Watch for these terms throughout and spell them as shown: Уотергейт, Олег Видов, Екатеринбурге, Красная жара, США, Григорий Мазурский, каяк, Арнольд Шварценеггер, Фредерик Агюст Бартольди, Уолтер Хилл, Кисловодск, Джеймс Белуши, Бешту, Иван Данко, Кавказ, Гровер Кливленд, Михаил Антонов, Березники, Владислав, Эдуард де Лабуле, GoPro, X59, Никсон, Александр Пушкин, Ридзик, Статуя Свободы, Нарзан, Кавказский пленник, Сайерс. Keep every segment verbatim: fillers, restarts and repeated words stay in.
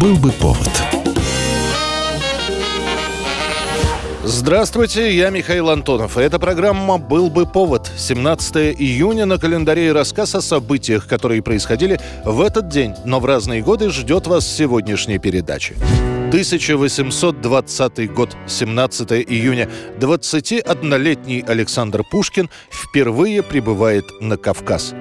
«Был бы повод». Здравствуйте, я Михаил Антонов. Эта программа «Был бы повод». семнадцатое июня на календаре и рассказ о событиях, которые происходили в этот день, но в разные годы, ждет вас сегодняшняя передача. тысяча восемьсот двадцатый год, семнадцатое июня. двадцатиоднолетний Александр Пушкин впервые прибывает на Кавказ.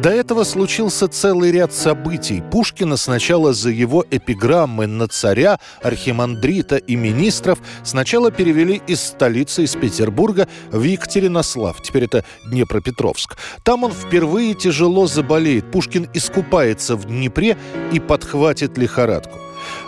До этого случился целый ряд событий. Пушкина сначала за его эпиграммы на царя, архимандрита и министров сначала перевели из столицы, из Петербурга, в Екатеринослав. Теперь это Днепропетровск. Там он впервые тяжело заболеет. Пушкин искупается в Днепре и подхватит лихорадку.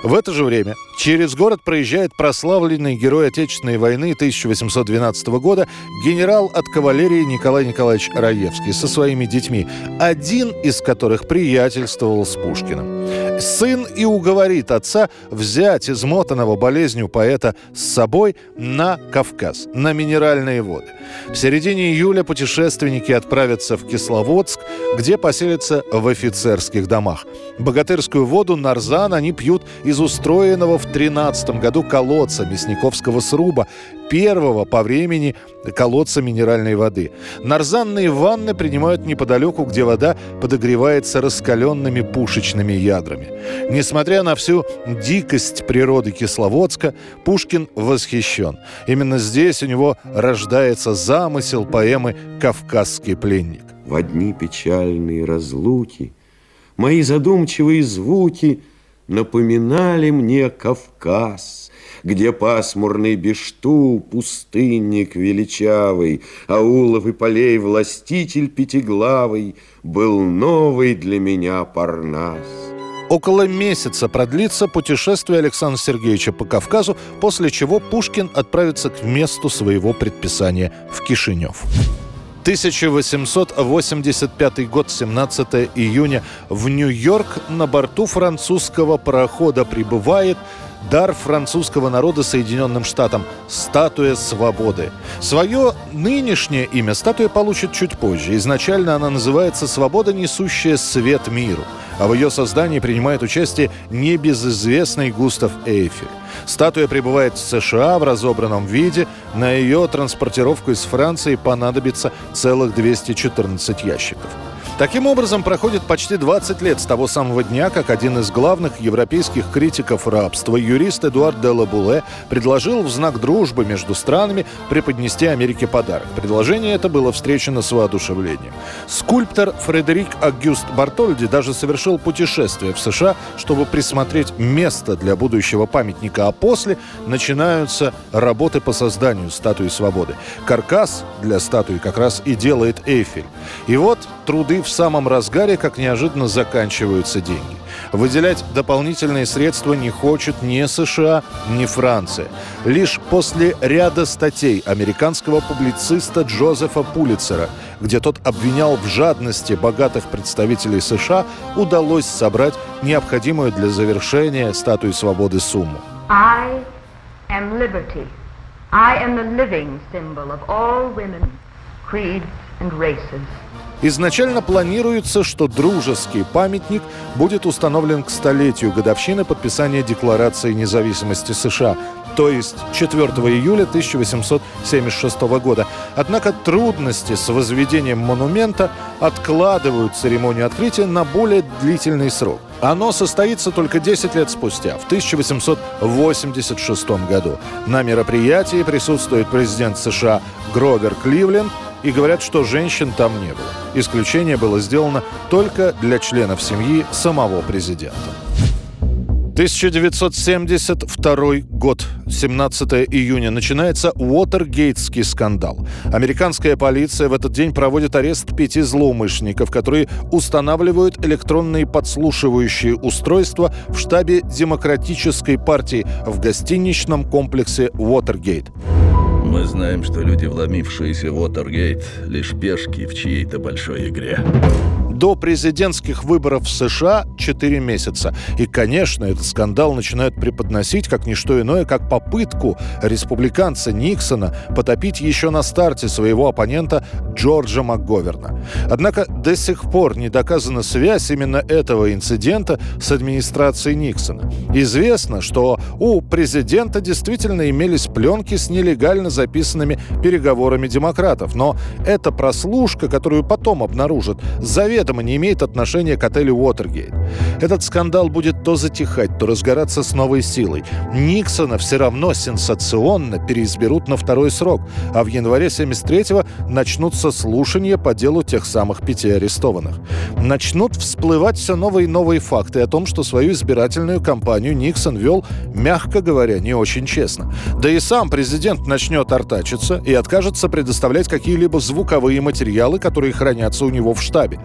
В это же время через город проезжает прославленный герой Отечественной войны тысяча восемьсот двенадцатого года генерал от кавалерии Николай Николаевич Раевский со своими детьми, один из которых приятельствовал с Пушкиным. Сын и уговорит отца взять измотанного болезнью поэта с собой на Кавказ, на минеральные воды. В середине июля путешественники отправятся в Кисловодск, где поселятся в офицерских домах. Богатырскую воду Нарзан они пьют из устроенного в тринадцатом году колодца Мясниковского сруба, первого по времени колодца минеральной воды. Нарзанные ванны принимают неподалеку, где вода подогревается раскаленными пушечными ядрами. Несмотря на всю дикость природы Кисловодска, Пушкин восхищен. Именно здесь у него рождается замысел поэмы «Кавказский пленник». В одни печальные разлуки мои задумчивые звуки напоминали мне Кавказ, где пасмурный Бешту, пустынник величавый, аулов и полей властитель пятиглавый, был новый для меня Парнас. Около месяца продлится путешествие Александра Сергеевича по Кавказу, после чего Пушкин отправится к месту своего предписания в Кишинев. тысяча восемьсот восемьдесят пятый год, семнадцатое июня. В Нью-Йорк на борту французского парохода прибывает дар французского народа Соединенным Штатам – Статуя Свободы. Свое нынешнее имя статуя получит чуть позже. Изначально она называется «Свобода, несущая свет миру», а в ее создании принимает участие небезызвестный Густав Эйфель. Статуя прибывает в США в разобранном виде. На ее транспортировку из Франции понадобится целых двести четырнадцать ящиков. Таким образом, проходит почти двадцать лет с того самого дня, как один из главных европейских критиков рабства, юрист Эдуард де Лабуле, предложил в знак дружбы между странами преподнести Америке подарок. Предложение это было встречено с воодушевлением. Скульптор Фредерик Агюст Бартольди даже совершил путешествие в США, чтобы присмотреть место для будущего памятника, а после начинаются работы по созданию статуи свободы. Каркас для статуи как раз и делает Эйфель. И вот труды в В самом разгаре, как неожиданно заканчиваются деньги. Выделять дополнительные средства не хочет ни США, ни Франция. Лишь после ряда статей американского публициста Джозефа Пулицера, где тот обвинял в жадности богатых представителей США, удалось собрать необходимую для завершения статуи свободы сумму. I am liberty. I am the living symbol of all women, creeds and races. Изначально планируется, что дружеский памятник будет установлен к столетию годовщины подписания Декларации независимости США, то есть четвертого июля тысяча восемьсот семьдесят шестого года. Однако трудности с возведением монумента откладывают церемонию открытия на более длительный срок. Оно состоится только десять лет спустя, в тысяча восемьсот восемьдесят шестом году. На мероприятии присутствует президент США Гровер Кливленд, и говорят, что женщин там не было. Исключение было сделано только для членов семьи самого президента. тысяча девятьсот семьдесят второй год, семнадцатое июня, начинается Уотергейтский скандал. Американская полиция в этот день проводит арест пяти злоумышленников, которые устанавливают электронные подслушивающие устройства в штабе Демократической партии в гостиничном комплексе «Уотергейт». Мы знаем, что люди, вломившиеся в Уотергейт, лишь пешки в чьей-то большой игре. До президентских выборов в США четыре месяца. И, конечно, этот скандал начинают преподносить как ничто иное, как попытку республиканца Никсона потопить еще на старте своего оппонента Джорджа Макговерна. Однако до сих пор не доказана связь именно этого инцидента с администрацией Никсона. Известно, что у президента действительно имелись пленки с нелегально записанными переговорами демократов, но эта прослушка, которую потом обнаружат, заведомо не имеет отношения к отелю «Уотергейт». Этот скандал будет то затихать, то разгораться с новой силой. Никсона все равно сенсационно переизберут на второй срок, а в январе семьдесят третьего начнутся слушания по делу тех самых пяти арестованных. Начнут всплывать все новые и новые факты о том, что свою избирательную кампанию Никсон вел, мягко говоря, не очень честно. Да и сам президент начнет артачиться и откажется предоставлять какие-либо звуковые материалы, которые хранятся у него в штабе.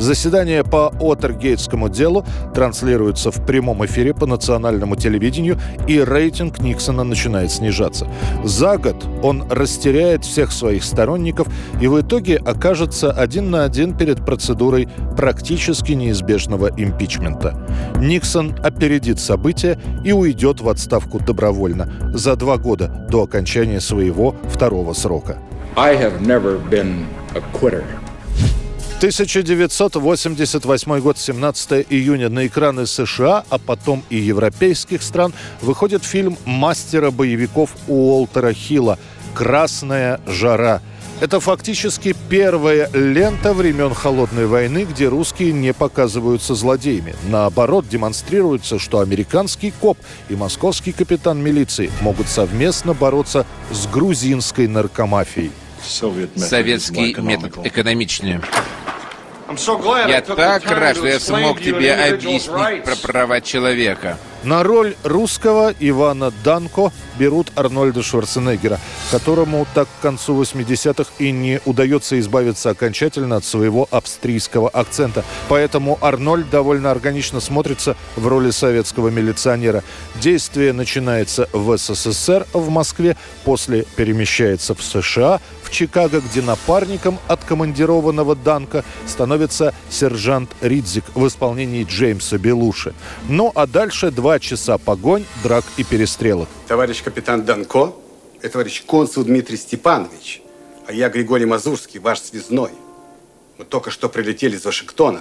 Заседание по Уотергейтскому делу транслируется в прямом эфире по национальному телевидению, и рейтинг Никсона начинает снижаться. За год он растеряет всех своих сторонников и в итоге окажется один на один перед процедурой практически неизбежного импичмента. Никсон опередит события и уйдет в отставку добровольно за два года до окончания своего второго срока. тысяча девятьсот восемьдесят восьмой год, семнадцатого июня. На экраны США, а потом и европейских стран, выходит фильм мастера боевиков Уолтера Хилла «Красная жара». Это фактически первая лента времен Холодной войны, где русские не показываются злодеями. Наоборот, демонстрируется, что американский коп и московский капитан милиции могут совместно бороться с грузинской наркомафией. Советский метод экономичнее. Я так рад, что я смог тебе объяснить про права человека. На роль русского Ивана Данко берут Арнольда Шварценеггера, которому так к концу восьмидесятых и не удается избавиться окончательно от своего австрийского акцента. Поэтому Арнольд довольно органично смотрится в роли советского милиционера. Действие начинается в СССР, в Москве, после перемещается в США, в Чикаго, где напарником откомандированного Данко становится сержант Ридзик в исполнении Джеймса Белуши. Ну а дальше два часа погонь, драк и перестрелок. Товарищ капитан Данко, и товарищ консул Дмитрий Степанович, а я Григорий Мазурский, ваш связной. Мы только что прилетели из Вашингтона.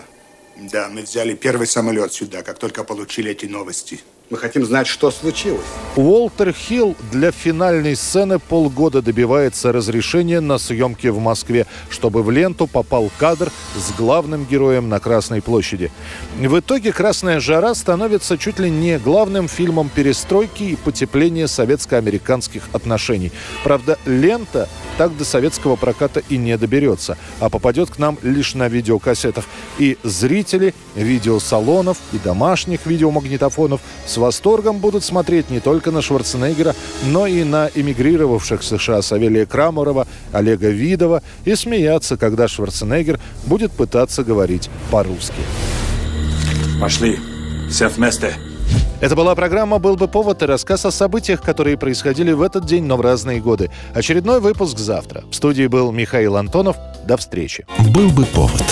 Да, мы взяли первый самолет сюда, как только получили эти новости. Мы хотим знать, что случилось. Уолтер Хилл для финальной сцены полгода добивается разрешения на съемки в Москве, чтобы в ленту попал кадр с главным героем на Красной площади. В итоге «Красная жара» становится чуть ли не главным фильмом перестройки и потепления советско-американских отношений. Правда, лента так до советского проката и не доберется, а попадет к нам лишь на видеокассетах. И зрители видеосалонов и домашних видеомагнитофонов с восторгом будут смотреть не только на Шварценеггера, но и на эмигрировавших в США Савелия Крамарова, Олега Видова, и смеяться, когда Шварценеггер будет пытаться говорить по-русски. Пошли, все вместе. Это была программа «Был бы повод» и рассказ о событиях, которые происходили в этот день, но в разные годы. Очередной выпуск завтра. В студии был Михаил Антонов. До встречи. «Был бы повод».